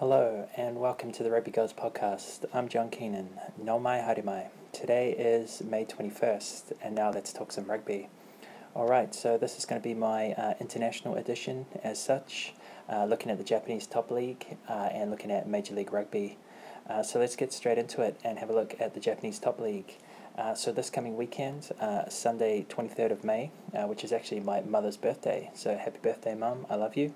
Hello and welcome to the Rugby Girls Podcast. I'm John Keenan. No mai harimai. Today is May 21st and now let's talk some rugby. Alright, so this is going to be my international edition as such, looking at the Japanese Top League and looking at Major League Rugby. So let's get straight into it and have a look at the Japanese Top League. So this coming weekend, Sunday 23rd of May, which is actually my mother's birthday. So happy birthday, Mum. I love you.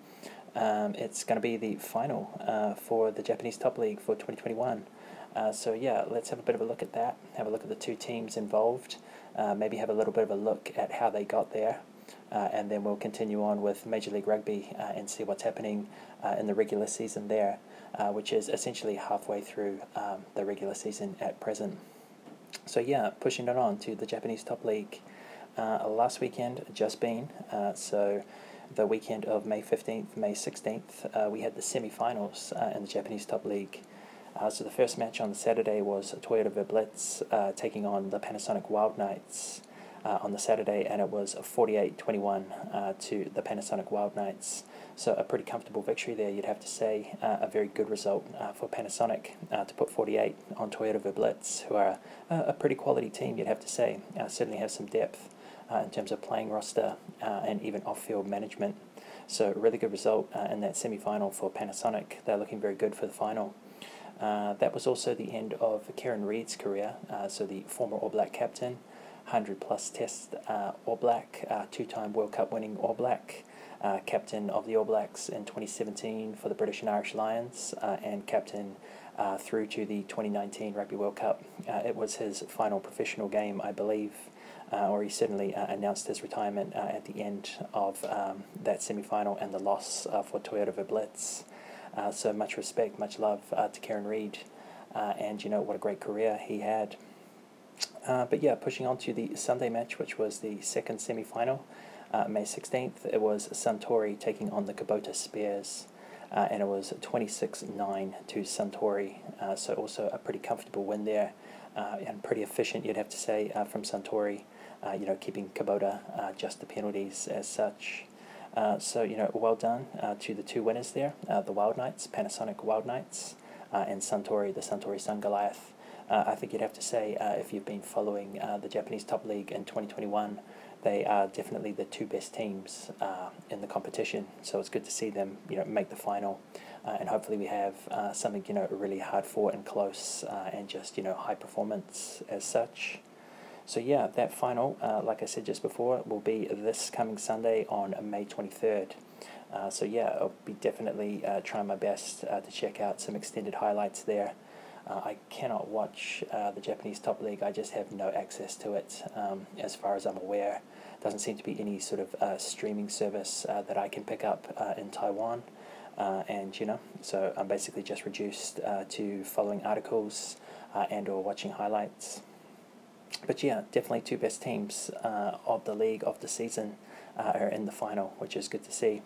It's going to be the final for the Japanese Top League for 2021. So yeah, let's have a bit of a look at that, have a look at the two teams involved, maybe have a little bit of a look at how they got there, and then we'll continue on with Major League Rugby and see what's happening in the regular season there, which is essentially halfway through the regular season at present. So yeah, pushing it on to the Japanese Top League. Last weekend just been, so the weekend of May 15th, May 16th, we had the semi-finals in the Japanese Top League. So the first match on Saturday was Toyota Verblitz taking on the Panasonic Wild Knights on the Saturday, and it was 48-21 to the Panasonic Wild Knights. So a pretty comfortable victory there, you'd have to say. A very good result for Panasonic to put 48 on Toyota Verblitz, who are a pretty quality team, you'd have to say. Certainly have some depth in terms of playing roster and even off-field management. So really good result in that semi-final for Panasonic. They're looking very good for the final. That was also the end of Kieran Read's career, so the former All Black captain, 100-plus test All Black, two-time World Cup winning All Black, captain of the All Blacks in 2017 for the British and Irish Lions, and captain through to the 2019 Rugby World Cup. It was his final professional game, I believe. Or he certainly announced his retirement at the end of that semi-final and the loss for Toyota Verblitz. So much respect, much love to Kieran Read, and you know what a great career he had. But yeah, pushing on to the Sunday match, which was the second semi-final, May 16th. It was Suntory taking on the Kubota Spears, and it was 26-9 to Suntory. So also a pretty comfortable win there, and pretty efficient, you'd have to say, from Suntory. You know, keeping Kubota just the penalties as such. So, you know, well done to the two winners there, the Wild Knights, Panasonic Wild Knights, and Suntory, the Suntory Sungoliath. I think you'd have to say, if you've been following the Japanese Top League in 2021, they are definitely the two best teams in the competition. So it's good to see them, you know, make the final. And hopefully we have something, you know, really hard fought and close and just, you know, high performance as such. So yeah, that final, like I said just before, will be this coming Sunday on May 23rd. So yeah, I'll be definitely trying my best to check out some extended highlights there. I cannot watch the Japanese Top League, I just have no access to it as far as I'm aware. Doesn't seem to be any sort of streaming service that I can pick up in Taiwan. And you know, so I'm basically just reduced to following articles and or watching highlights. But yeah, definitely two best teams of the league, of the season, are in the final, which is good to see.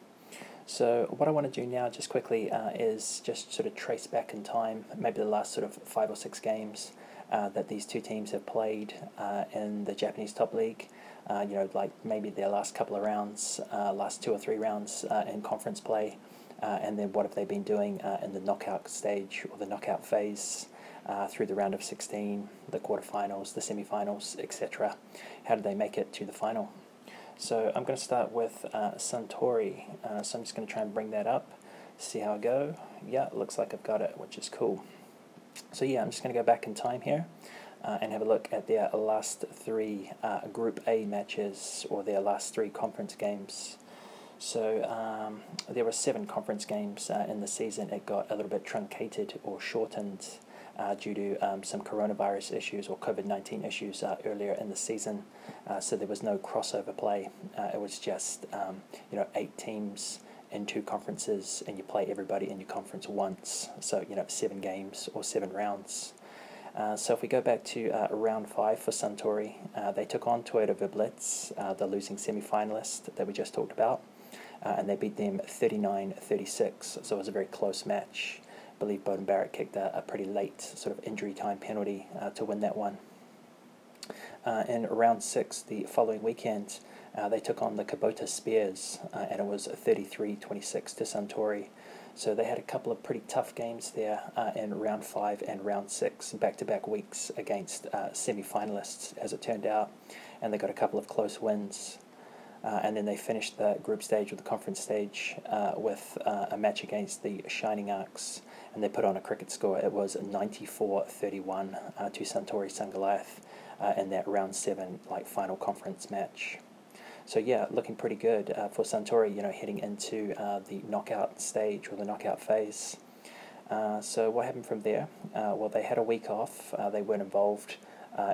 So what I want to do now, just quickly, is just sort of trace back in time, maybe the last sort of 5 or 6 games that these two teams have played in the Japanese Top League. You know, like maybe their last couple of rounds, last 2 or 3 rounds in conference play, and then what have they been doing in the knockout stage or the knockout phase. Through the round of 16, the quarterfinals, the semi-finals, etc. How did they make it to the final? So I'm going to start with Suntory. So I'm just going to try and bring that up, see how I go. Yeah, looks like I've got it, which is cool. So yeah, I'm just going to go back in time here and have a look at their last 3 Group A matches or their last 3 conference games. So there were 7 conference games in the season. It got a little bit truncated or shortened due to some coronavirus issues or COVID-19 issues earlier in the season. So there was no crossover play. It was just, you know, 8 teams in 2 conferences, and you play everybody in your conference once. So, you know, 7 games or 7 rounds. So if we go back to round 5 for Suntory, they took on Toyota Verblitz, the losing semi-finalist that we just talked about, and they beat them 39-36. So it was a very close match. I believe Beauden Barrett kicked a pretty late sort of injury time penalty to win that one. In round 6 the following weekend, they took on the Kubota Spears, and it was 33-26 to Suntory. So they had a couple of pretty tough games there in round 5 and round 6, back-to-back weeks against semi-finalists, as it turned out, and they got a couple of close wins. And then they finished the group stage or the conference stage with a match against the Shining Arcs, and they put on a cricket score. It was 94-31 to Suntory Sungoliath in that round 7 final conference match. So yeah, looking pretty good for Suntory, heading into the knockout stage or the knockout phase. So what happened from there? Well, they had a week off. They weren't involved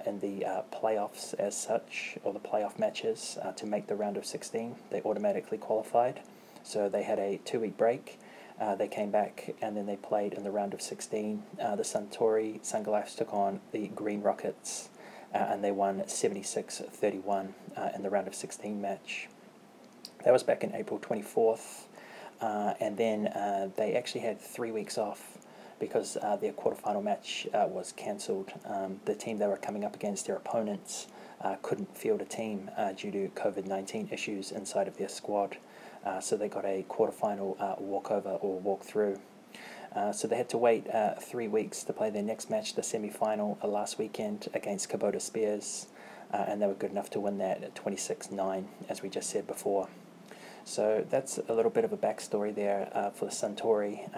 in the playoffs as such, or the playoff matches, to make the round of 16. They automatically qualified. So they had a 2-week break. They came back and then they played in the round of 16. The Suntory Sungoliaths took on the Green Rockets and they won 76-31 in the round of 16 match. That was back in April 24th. And then they actually had 3 weeks off, because their quarterfinal match was cancelled. The team they were coming up against, their opponents, couldn't field a team due to COVID-19 issues inside of their squad. So they got a quarterfinal walkover or walkthrough. So they had to wait 3 weeks to play their next match, the semi-final, last weekend against Kubota Spears. And they were good enough to win that at 26-9, as we just said before. So that's a little bit of a backstory there for the Suntory,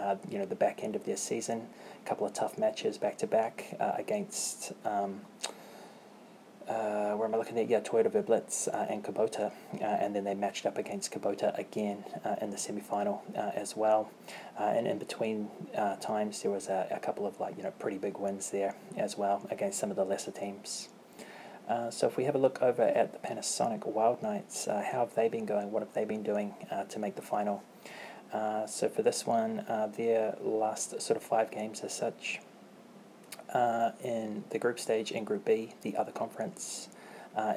the back end of their season. A couple of tough matches back-to-back against, where am I looking at? Yeah, Toyota Verblitz and Kubota. And then they matched up against Kubota again in the semi-final as well. And in between times, there was a couple of pretty big wins there as well against some of the lesser teams. So if we have a look over at the Panasonic Wild Knights, how have they been going? What have they been doing to make the final? So for this one, their last sort of 5 games as such, in the group stage in Group B, the other conference,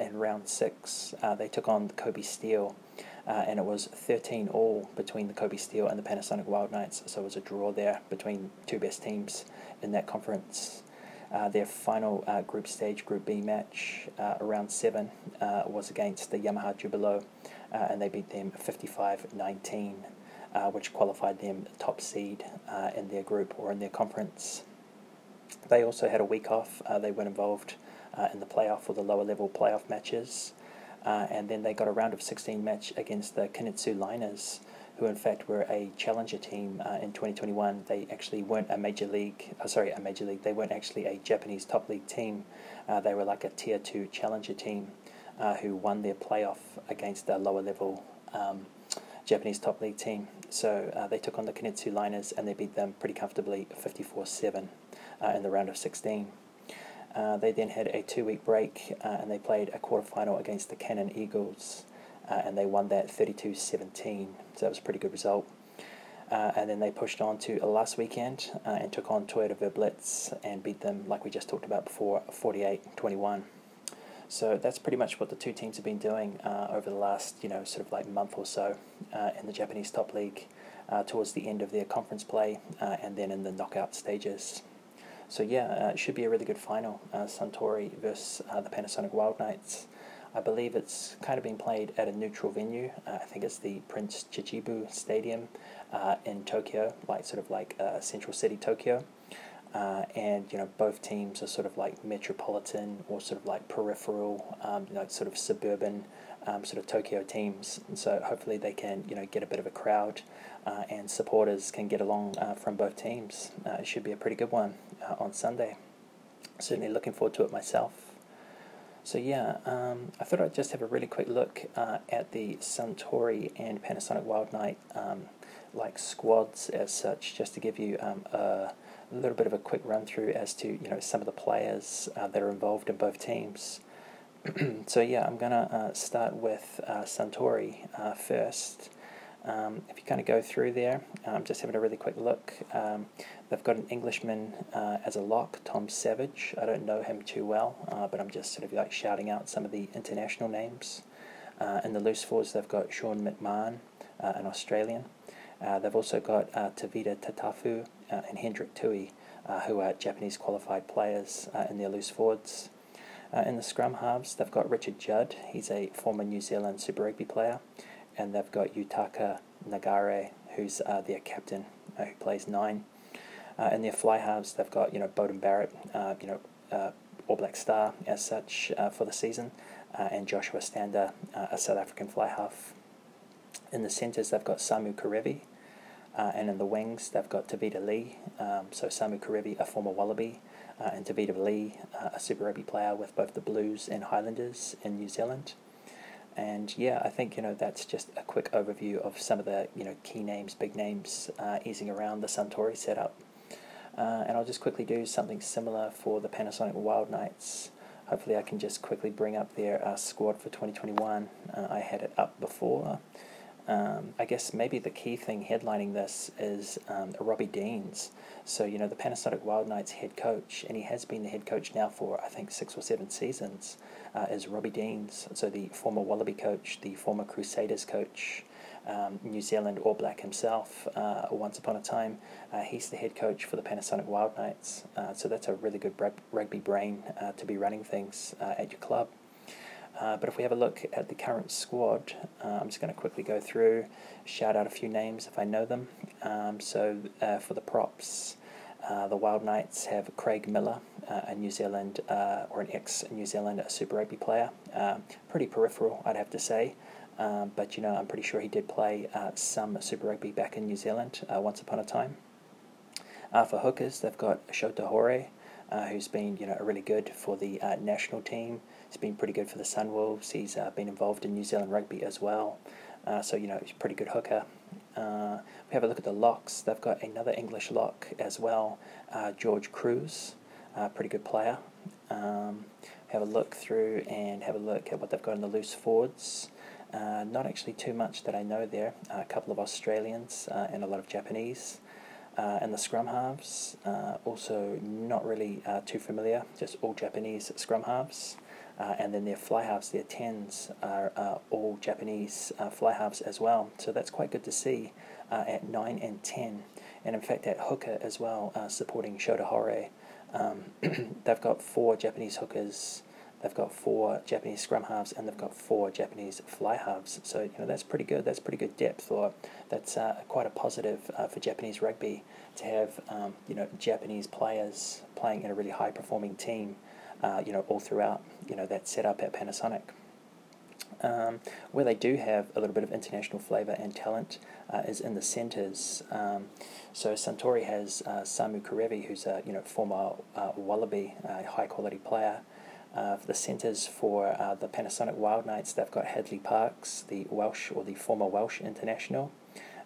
in round 6, they took on the Kobe Steel, and it was 13-all between the Kobe Steel and the Panasonic Wild Knights, so it was a draw there between two best teams in that conference. Their final group stage, Group B match, round 7, was against the Yamaha Jubilo, and they beat them 55-19, which qualified them top seed in their group or in their conference. They also had a week off. They weren't involved in the playoff or the lower level playoff matches, and then they got a round of 16 match against the Kintetsu Liners, who in fact were a challenger team in 2021. They actually weren't a major league. They weren't actually a Japanese Top League team. They were like a tier 2 challenger team who won their playoff against a lower level Japanese Top League team. So they took on the Kintetsu Liners and they beat them pretty comfortably 54-7 in the round of 16. They then had a 2-week break and they played a quarterfinal against the Cannon Eagles. And they won that 32-17, so that was a pretty good result. And then they pushed on to last weekend and took on Toyota Verblitz and beat them, like we just talked about before, 48-21. So that's pretty much what the two teams have been doing over the last, month or so in the Japanese Top League towards the end of their conference play and then in the knockout stages. So yeah, it should be a really good final, Suntory versus the Panasonic Wild Knights. I believe it's kind of been played at a neutral venue. I think it's the Prince Chichibu Stadium in Tokyo, central city Tokyo. And, both teams are metropolitan or peripheral, suburban Tokyo teams. And so hopefully they can, get a bit of a crowd and supporters can get along from both teams. It should be a pretty good one on Sunday. Certainly looking forward to it myself. So yeah, I thought I'd just have a really quick look at the Suntory and Panasonic Wild Knight squads as such, just to give you a little bit of a quick run through as to some of the players that are involved in both teams. So yeah, I'm gonna start with Suntory first. If you kind of go through there, just having a really quick look, they've got an Englishman as a lock, Tom Savage. I don't know him too well, but I'm just shouting out some of the international names. In the loose forwards, they've got Sean McMahon, an Australian. They've also got Tavita Tatafu and Hendrik Tui, who are Japanese qualified players in their loose forwards. In the scrum halves, they've got Richard Judd. He's a former New Zealand Super Rugby player. And they've got Yutaka Nagare, who's their captain, who plays nine. And their fly halves, they've got, Beauden Barrett, All Black star as such for the season, and Joshua Stander, a South African fly half. In the centres, they've got Samu Kerevi, and in the wings, they've got Tevita Lee. So Samu Kerevi, a former Wallaby, and Tevita Lee, a Super Rugby player with both the Blues and Highlanders in New Zealand. And yeah, I think that's just a quick overview of some of the key names, big names, easing around the Suntory setup. And I'll just quickly do something similar for the Panasonic Wild Knights. Hopefully I can just quickly bring up their squad for 2021. I had it up before. I guess maybe the key thing headlining this is Robbie Deans. So, the Panasonic Wild Knights head coach, and he has been the head coach now for, I think, 6 or 7 seasons, is Robbie Deans. So the former Wallaby coach, the former Crusaders coach, New Zealand All Black himself, once upon a time. He's the head coach for the Panasonic Wild Knights, so that's a really good rugby brain to be running things at your club. But if we have a look at the current squad, I'm just going to quickly go through, shout out a few names if I know them. So for the props, the Wild Knights have Craig Miller, a New Zealand, or an ex-New Zealand Super Rugby player. Pretty peripheral, I'd have to say. But, I'm pretty sure he did play some Super Rugby back in New Zealand once upon a time. For hookers, they've got Shota Horie, who's been, really good for the national team. He's been pretty good for the Sunwolves. He's been involved in New Zealand rugby as well. So, he's a pretty good hooker. We have a look at the locks. They've got another English lock as well, George Cruz, pretty good player. Have a look through and have a look at what they've got in the loose forwards. Not actually too much that I know there. A couple of Australians and a lot of Japanese. And the scrum halves, also not really too familiar, just all Japanese scrum halves. And then their fly halves, their 10s, are all Japanese fly halves as well. So that's quite good to see at 9 and 10. And in fact, at hooker as well, supporting Shota Horie. They've got 4 Japanese hookers. They've got 4 Japanese scrum halves, and they've got 4 Japanese fly halves. So, that's pretty good. That's pretty good depth, or that's quite a positive for Japanese rugby to have, Japanese players playing in a really high-performing team, all throughout, that setup at Panasonic. Where they do have a little bit of international flavour and talent is in the centres. So Suntory has Samu Kerevi, who's a, former Wallaby, high-quality player. For the centres for the Panasonic Wild Knights, they've got Hadleigh Parkes, the Welsh or the former Welsh international,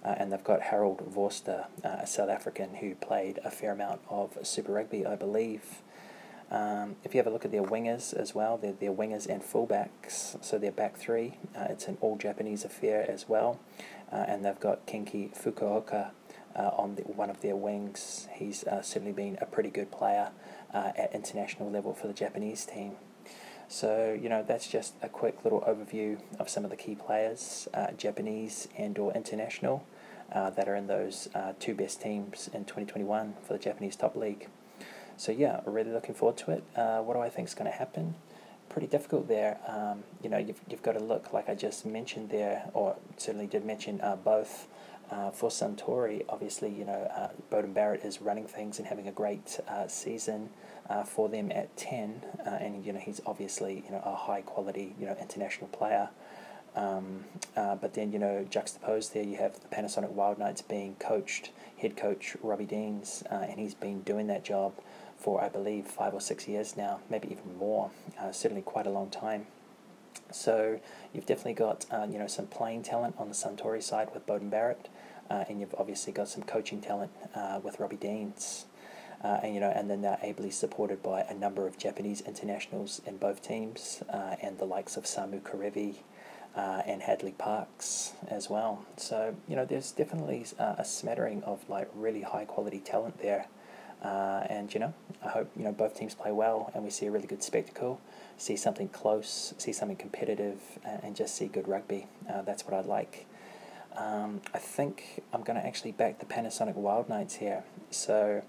and they've got Harold Vorster, a South African who played a fair amount of Super Rugby, I believe. If you have a look at their wingers as well, their wingers and fullbacks, so their back three, it's an all-Japanese affair as well, and they've got Kenki Fukuoka on one of their wings. He's certainly been a pretty good player at international level for the Japanese team. So, that's just a quick little overview of some of the key players, Japanese and or international, that are in those 2 best teams in 2021 for the Japanese Top League. So yeah, really looking forward to it. What do I think is going to happen? Pretty difficult there. You've got to look, like I just mentioned there, or certainly did mention both. For Suntory, obviously, Beauden Barrett is running things and having a great season for them at 10, and, he's obviously, a high-quality, international player. But then, juxtaposed there, you have the Panasonic Wild Knights being coached, head coach Robbie Deans, and he's been doing that job for, I believe, 5 or 6 years now, maybe even more, certainly quite a long time. So you've definitely got, some playing talent on the Suntory side with Beauden Barrett, and you've obviously got some coaching talent with Robbie Deans. And then they're ably supported by a number of Japanese internationals in both teams, and the likes of Samu Kerevi and Hadleigh Parkes as well. So, there's definitely a smattering of, really high-quality talent there. And, I hope, both teams play well and we see a really good spectacle, see something close, see something competitive, and just see good rugby. That's what I'd like. I think I'm going to actually back the Panasonic Wild Knights here. So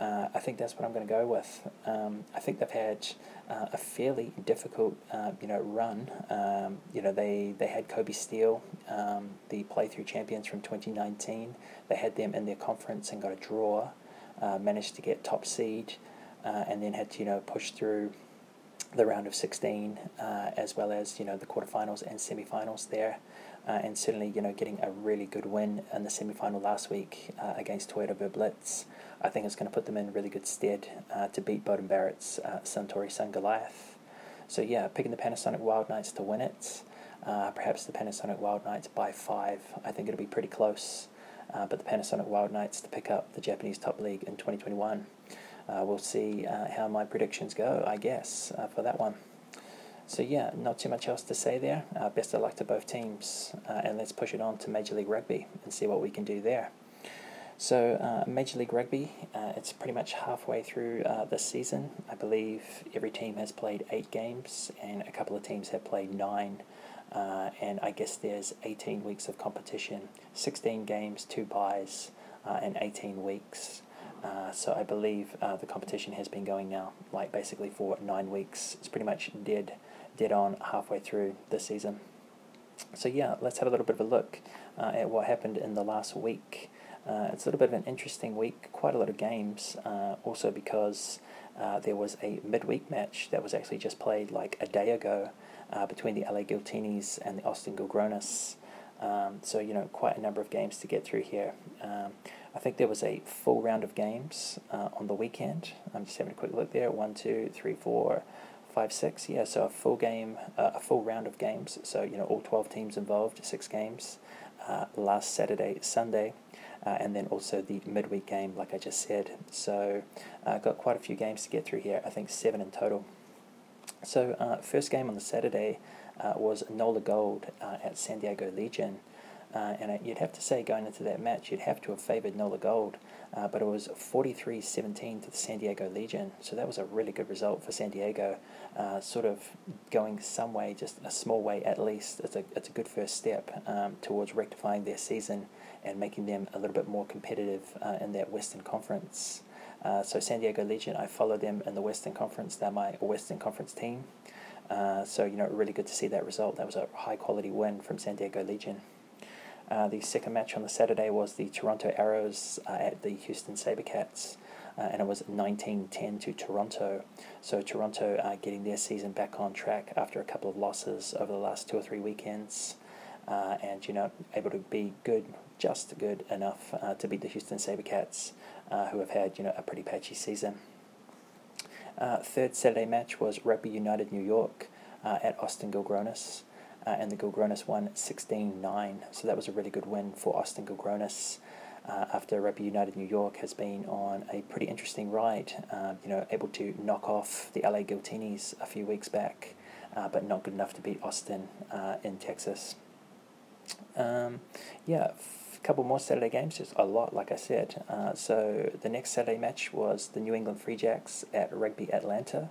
I think that's what I'm going to go with. I think they've had a fairly difficult, run. They had Kobe Steel, the playthrough champions from 2019. They had them in their conference and got a draw, managed to get top seed, and then had to push through the round of 16, as well as the quarterfinals and semifinals there. And certainly, getting a really good win in the semi-final last week against Toyota Verblitz, I think it's going to put them in really good stead to beat Beauden Barrett's Suntory Sungoliath. So yeah, picking the Panasonic Wild Knights to win it, perhaps the Panasonic Wild Knights by 5. I think it'll be pretty close, but the Panasonic Wild Knights to pick up the Japanese Top League in 2021. We'll see how my predictions go, I guess, for that one. So yeah, not too much else to say there. Best of luck to both teams, and let's push it on to Major League Rugby and see what we can do there. So Major League Rugby, it's pretty much halfway through this season. I believe every team has played 8 games, and a couple of teams have played 9. And I guess there's 18 weeks of competition, 16 games, 2 byes, and 18 weeks. So I believe the competition has been going now, like basically for 9 weeks. It's pretty much dead on halfway through this season. So yeah, let's have a little bit of a look at what happened in the last week. It's a little bit of an interesting week, quite a lot of games, also because there was a midweek match that was actually just played like a day ago between the LA Giltinis and the Austin Gilgronis. So, quite a number of games to get through here. I think there was a full round of games on the weekend. I'm just having a quick look there. 1, 2, 3, 4, 5, 6. Yeah, so a full round of games. So, all 12 teams involved, 6 games last Saturday, Sunday, and then also the midweek game, like I just said. So, got quite a few games to get through here. I think 7 in total. So, first game on the Saturday was NOLA Gold at San Diego Legion. And you'd have to say going into that match, you'd have to have favoured NOLA Gold, but it was 43-17 to the San Diego Legion, so that was a really good result for San Diego, sort of going some way, just a small way at least. It's a good first step towards rectifying their season and making them a little bit more competitive in their Western Conference. So San Diego Legion, I follow them in the Western Conference. They're my Western Conference team, so really good to see that result. That was a high quality win from San Diego Legion. The second match on the Saturday was the Toronto Arrows at the Houston Sabercats, and it was 19-10 to Toronto. So Toronto getting their season back on track after a couple of losses over the last 2 or 3 weekends, and able to be just good enough to beat the Houston Sabercats, who have had a pretty patchy season. Third Saturday match was Rugby United New York at Austin Gilgronis. And the Gilgronis won 16-9, so that was a really good win for Austin Gilgronis after Rugby United New York has been on a pretty interesting ride, able to knock off the LA Giltinis a few weeks back, but not good enough to beat Austin in Texas. Couple more Saturday games, just a lot, like I said. So the next Saturday match was the New England Free Jacks at Rugby Atlanta.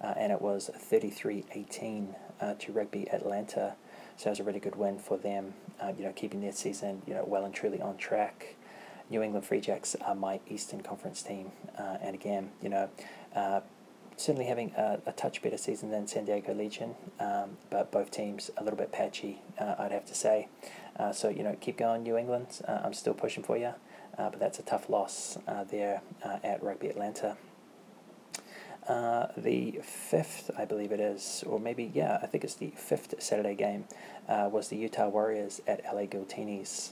And it was 33-18 to Rugby Atlanta, so it was a really good win for them. Keeping their season, well and truly on track. New England Free Jacks are my Eastern Conference team, and again, certainly having a touch better season than San Diego Legion, but both teams a little bit patchy, I'd have to say. So keep going, New England. I'm still pushing for you, but that's a tough loss there at Rugby Atlanta. The 5th, I believe it is, or maybe, I think it's the 5th Saturday game, was the Utah Warriors at LA Giltinis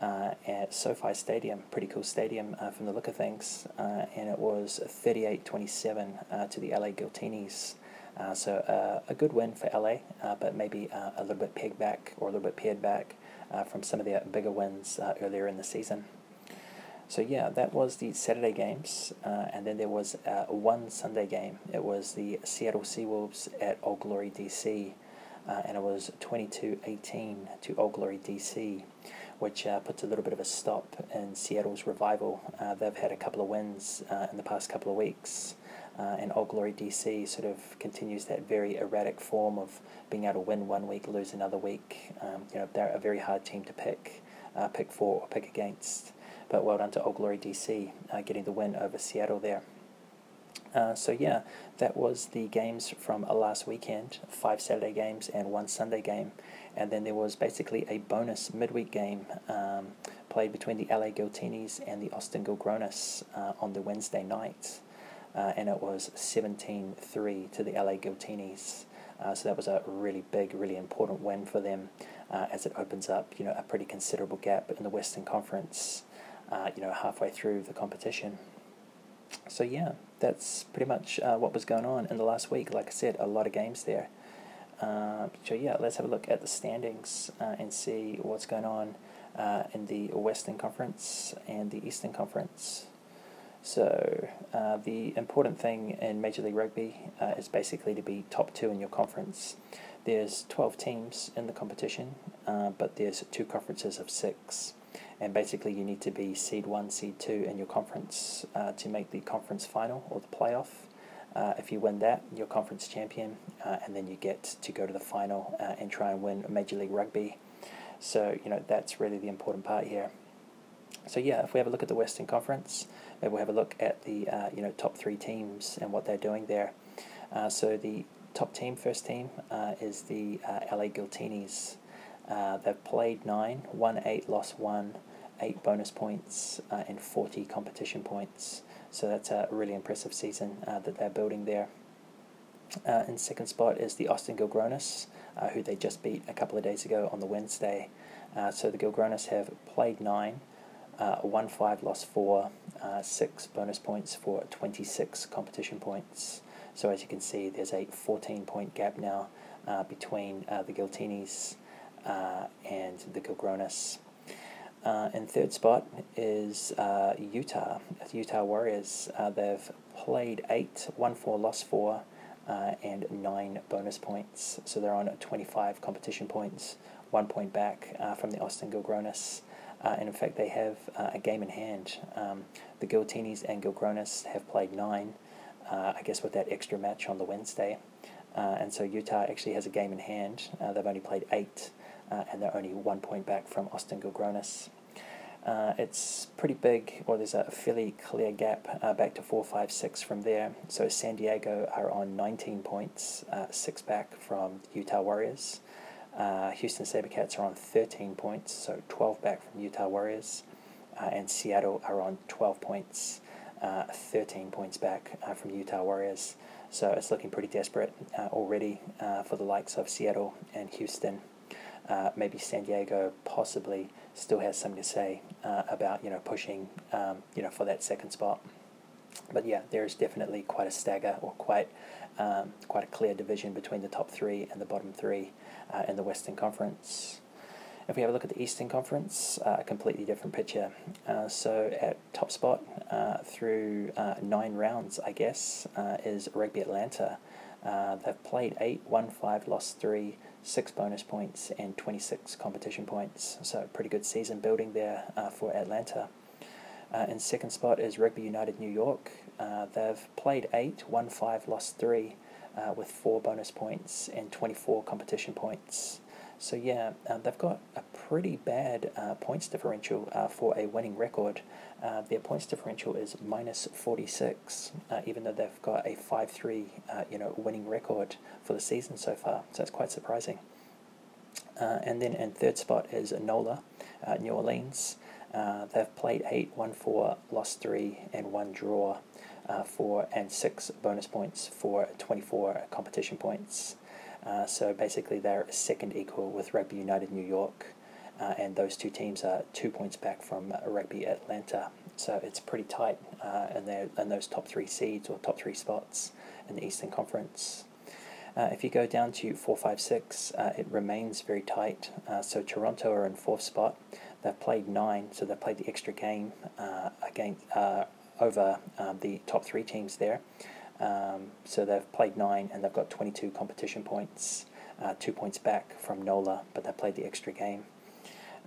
at SoFi Stadium. Pretty cool stadium from the look of things, and it was 38-27 to the LA Giltinis. So a good win for LA, but maybe a little bit pegged back or a little bit pared back from some of their bigger wins earlier in the season. So yeah, that was the Saturday games, and then there was one Sunday game. It was the Seattle Seawolves at Old Glory DC, and it was 22-18 to Old Glory DC, which puts a little bit of a stop in Seattle's revival. They've had a couple of wins in the past couple of weeks, and Old Glory DC sort of continues that very erratic form of being able to win one week, lose another week. They're a very hard team to pick for or pick against. But well done to Old Glory DC getting the win over Seattle there. So yeah, that was the games from last weekend, 5 Saturday games and 1 Sunday game. And then there was basically a bonus midweek game played between the LA Giltinis and the Austin Gilgronis on the Wednesday night. And it was 17-3 to the LA Giltinis. So that was a really big, really important win for them as it opens up, you know, a pretty considerable gap in the Western Conference, you know, halfway through the competition. So yeah, that's pretty much what was going on in the last week. Like I said, a lot of games there. So yeah, let's have a look at the standings and see what's going on in the Western Conference and the Eastern Conference. So the important thing in Major League Rugby is basically to be top 2 in your conference. There's 12 teams in the competition, but there's 2 conferences of 6. And basically you need to be seed 1, seed 2 in your conference to make the conference final or the playoff. If you win that, you're conference champion, and then you get to go to the final and try and win Major League Rugby. So, you know, that's really the important part here. So yeah, if we have a look at the Western Conference, maybe we'll have a look at the you know, top 3 teams and what they're doing there. So the top team, first team, is the LA Giltinis. They've played 9, won 8, lost 1, 8 bonus points, and 40 competition points. So that's a really impressive season that they're building there. In second spot is the Austin Gilgronis, who they just beat a couple of days ago on the Wednesday. So the Gilgronis have played 9, won 5, lost 4, 6 bonus points for 26 competition points. So as you can see, there's a 14-point gap now between the Giltinis and the Gilgronis. In third spot is Utah Warriors. They've played 8, won 4, lost 4, and 9 bonus points. So they're on 25 competition points, 1 point back from the Austin Gilgronis. And in fact, they have a game in hand. The Giltinis and Gilgronis have played 9, I guess with that extra match on the Wednesday. And so Utah actually has a game in hand. They've only played 8, and they're only 1 point back from Austin Gilgronis. It's pretty big, or there's a fairly clear gap back to 4, 5, 6 from there. So San Diego are on 19 points, 6 back from Utah Warriors. Houston Sabercats are on 13 points, so 12 back from Utah Warriors. And Seattle are on 12 points, 13 points back from Utah Warriors. So it's looking pretty desperate already for the likes of Seattle and Houston. Maybe San Diego possibly still has something to say about, you know, pushing, you know, for that second spot. But yeah, there is definitely quite a stagger, or quite a clear division between the top 3 and the bottom 3 in the Western Conference. If we have a look at the Eastern Conference, a completely different picture. So at top spot through 9 rounds, I guess, is Rugby Atlanta. They've played 8, won 5, lost 3, 6 bonus points, and 26 competition points. So pretty good season building there for Atlanta. In second spot is Rugby United New York. They've played 8, won 5, lost 3, with 4 bonus points and 24 competition points. So yeah, they've got a pretty bad points differential for a winning record. Their points differential is minus 46, even though they've got a 5-3 you know, winning record for the season so far. So it's quite surprising. And then in third spot is NOLA, New Orleans. They've played 8, won 4, lost 3, and 1 draw, 4 and 6 bonus points for 24 competition points. So basically they're second equal with Rugby United New York, and those 2 teams are 2 points back from Rugby Atlanta. So it's pretty tight in those top 3 seeds, or top 3 spots in the Eastern Conference. If you go down to 4, 5, 6, it remains very tight. So Toronto are in 4th spot. They've played 9, so they've played the extra game over the top 3 teams there. So they've played 9, and they've got 22 competition points, 2 points back from NOLA, but they played the extra game.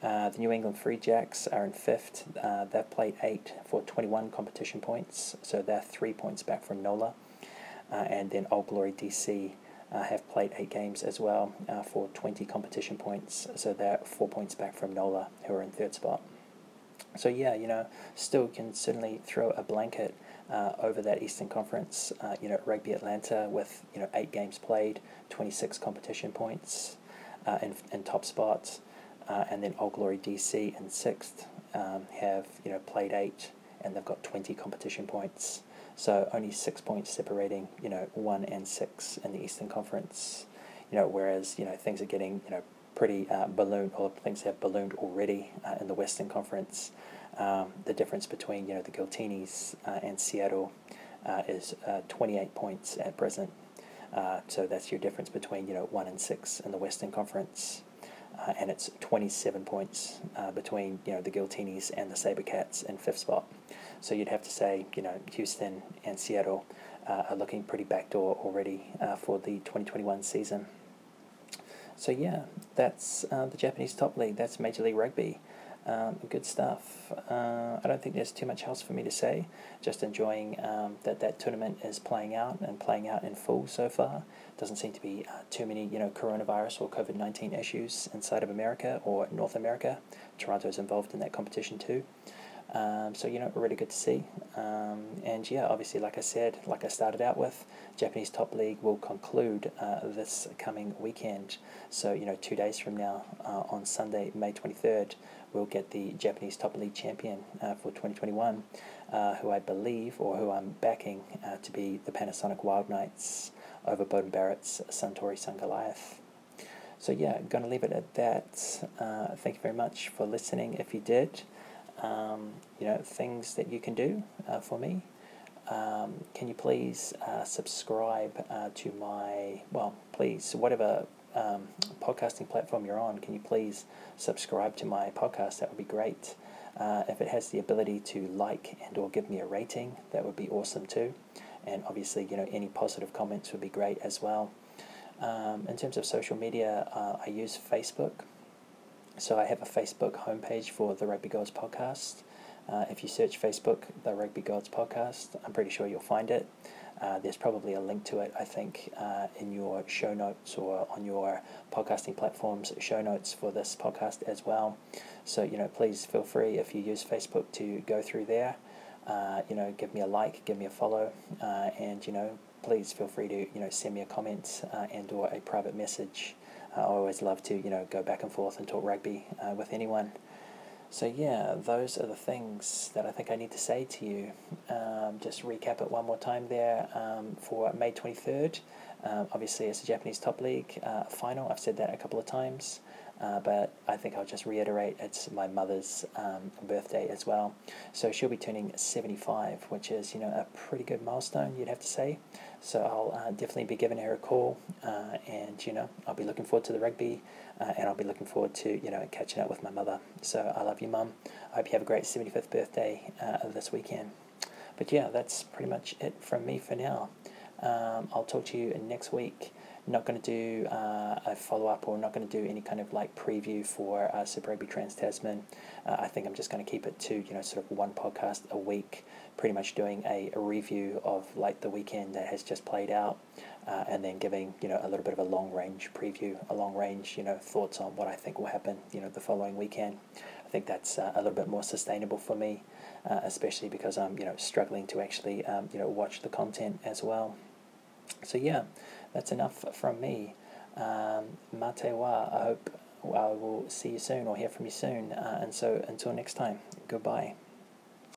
The New England Free Jacks are in 5th. They've played 8 for 21 competition points, so they're 3 points back from NOLA. And then Old Glory DC have played 8 games as well for 20 competition points, so they're 4 points back from NOLA, who are in 3rd spot. So yeah, you know, still can certainly throw a blanket over that Eastern Conference, Rugby Atlanta with, 8 games played, 26 competition points in top spots, and then Old Glory DC in 6th have, played 8, and they've got 20 competition points. So only 6 points separating, 1 and 6 in the Eastern Conference, whereas, things are getting, pretty ballooned, or things have ballooned already in the Western Conference. The difference between, the Giltinis and Seattle is 28 points at present. So that's your difference between, 1 and 6 in the Western Conference. And it's 27 points between, the Giltinis and the Sabercats in 5th spot. So you'd have to say, Houston and Seattle are looking pretty backdoor already for the 2021 season. So yeah, that's the Japanese Top League. That's Major League Rugby. Good stuff. I don't think there's too much else for me to say. Just enjoying that tournament is playing out and playing out in full so far. Doesn't seem to be too many, coronavirus or COVID-19 issues inside of America or North America. Toronto's involved in that competition too. So, really good to see. And yeah, obviously, like I said, like I started out with, Japanese Top League will conclude this coming weekend. So, 2 days from now, on Sunday, May 23rd, we'll get the Japanese Top League champion for 2021, who I believe, or who I'm backing to be the Panasonic Wild Knights over Beauden Barrett's Suntory Sungoliath. So yeah, going to leave it at that. Thank you very much for listening if you did. Things that you can do for me. Can you please subscribe to my, whatever podcasting platform you're on, can you please subscribe to my podcast? That would be great. If it has the ability to like and or give me a rating, that would be awesome too. And obviously, any positive comments would be great as well. In terms of social media, I use Facebook. So I have a Facebook homepage for the Rugby Gods Podcast. If you search Facebook, the Rugby Gods Podcast, I'm pretty sure you'll find it. There's probably a link to it, I think, in your show notes or on your podcasting platform's show notes for this podcast as well. So, please feel free if you use Facebook to go through there. Give me a like, give me a follow, and, please feel free to, send me a comment and or a private message. I always love to, go back and forth and talk rugby with anyone. So yeah, those are the things that I think I need to say to you. Just recap it one more time there for May 23rd. Obviously, it's the Japanese Top League final. I've said that a couple of times, but I think I'll just reiterate it's my mother's birthday as well. So she'll be turning 75, which is, a pretty good milestone, you'd have to say. So I'll definitely be giving her a call, and, I'll be looking forward to the rugby, and I'll be looking forward to, catching up with my mother. So I love you, Mum. I hope you have a great 75th birthday this weekend. But yeah, that's pretty much it from me for now. I'll talk to you next week. Not going to do a follow-up, or not going to do any kind of preview for Super Rugby Trans-Tasman. I think I'm just going to keep it to, sort of one podcast a week, pretty much doing a review of the weekend that has just played out, and then giving, a little bit of a long-range preview, a long-range, thoughts on what I think will happen, the following weekend. I think that's a little bit more sustainable for me, especially because I'm, struggling to actually, watch the content as well. So yeah, that's enough from me. Mate wa, I hope I will see you soon or hear from you soon. And so until next time, goodbye.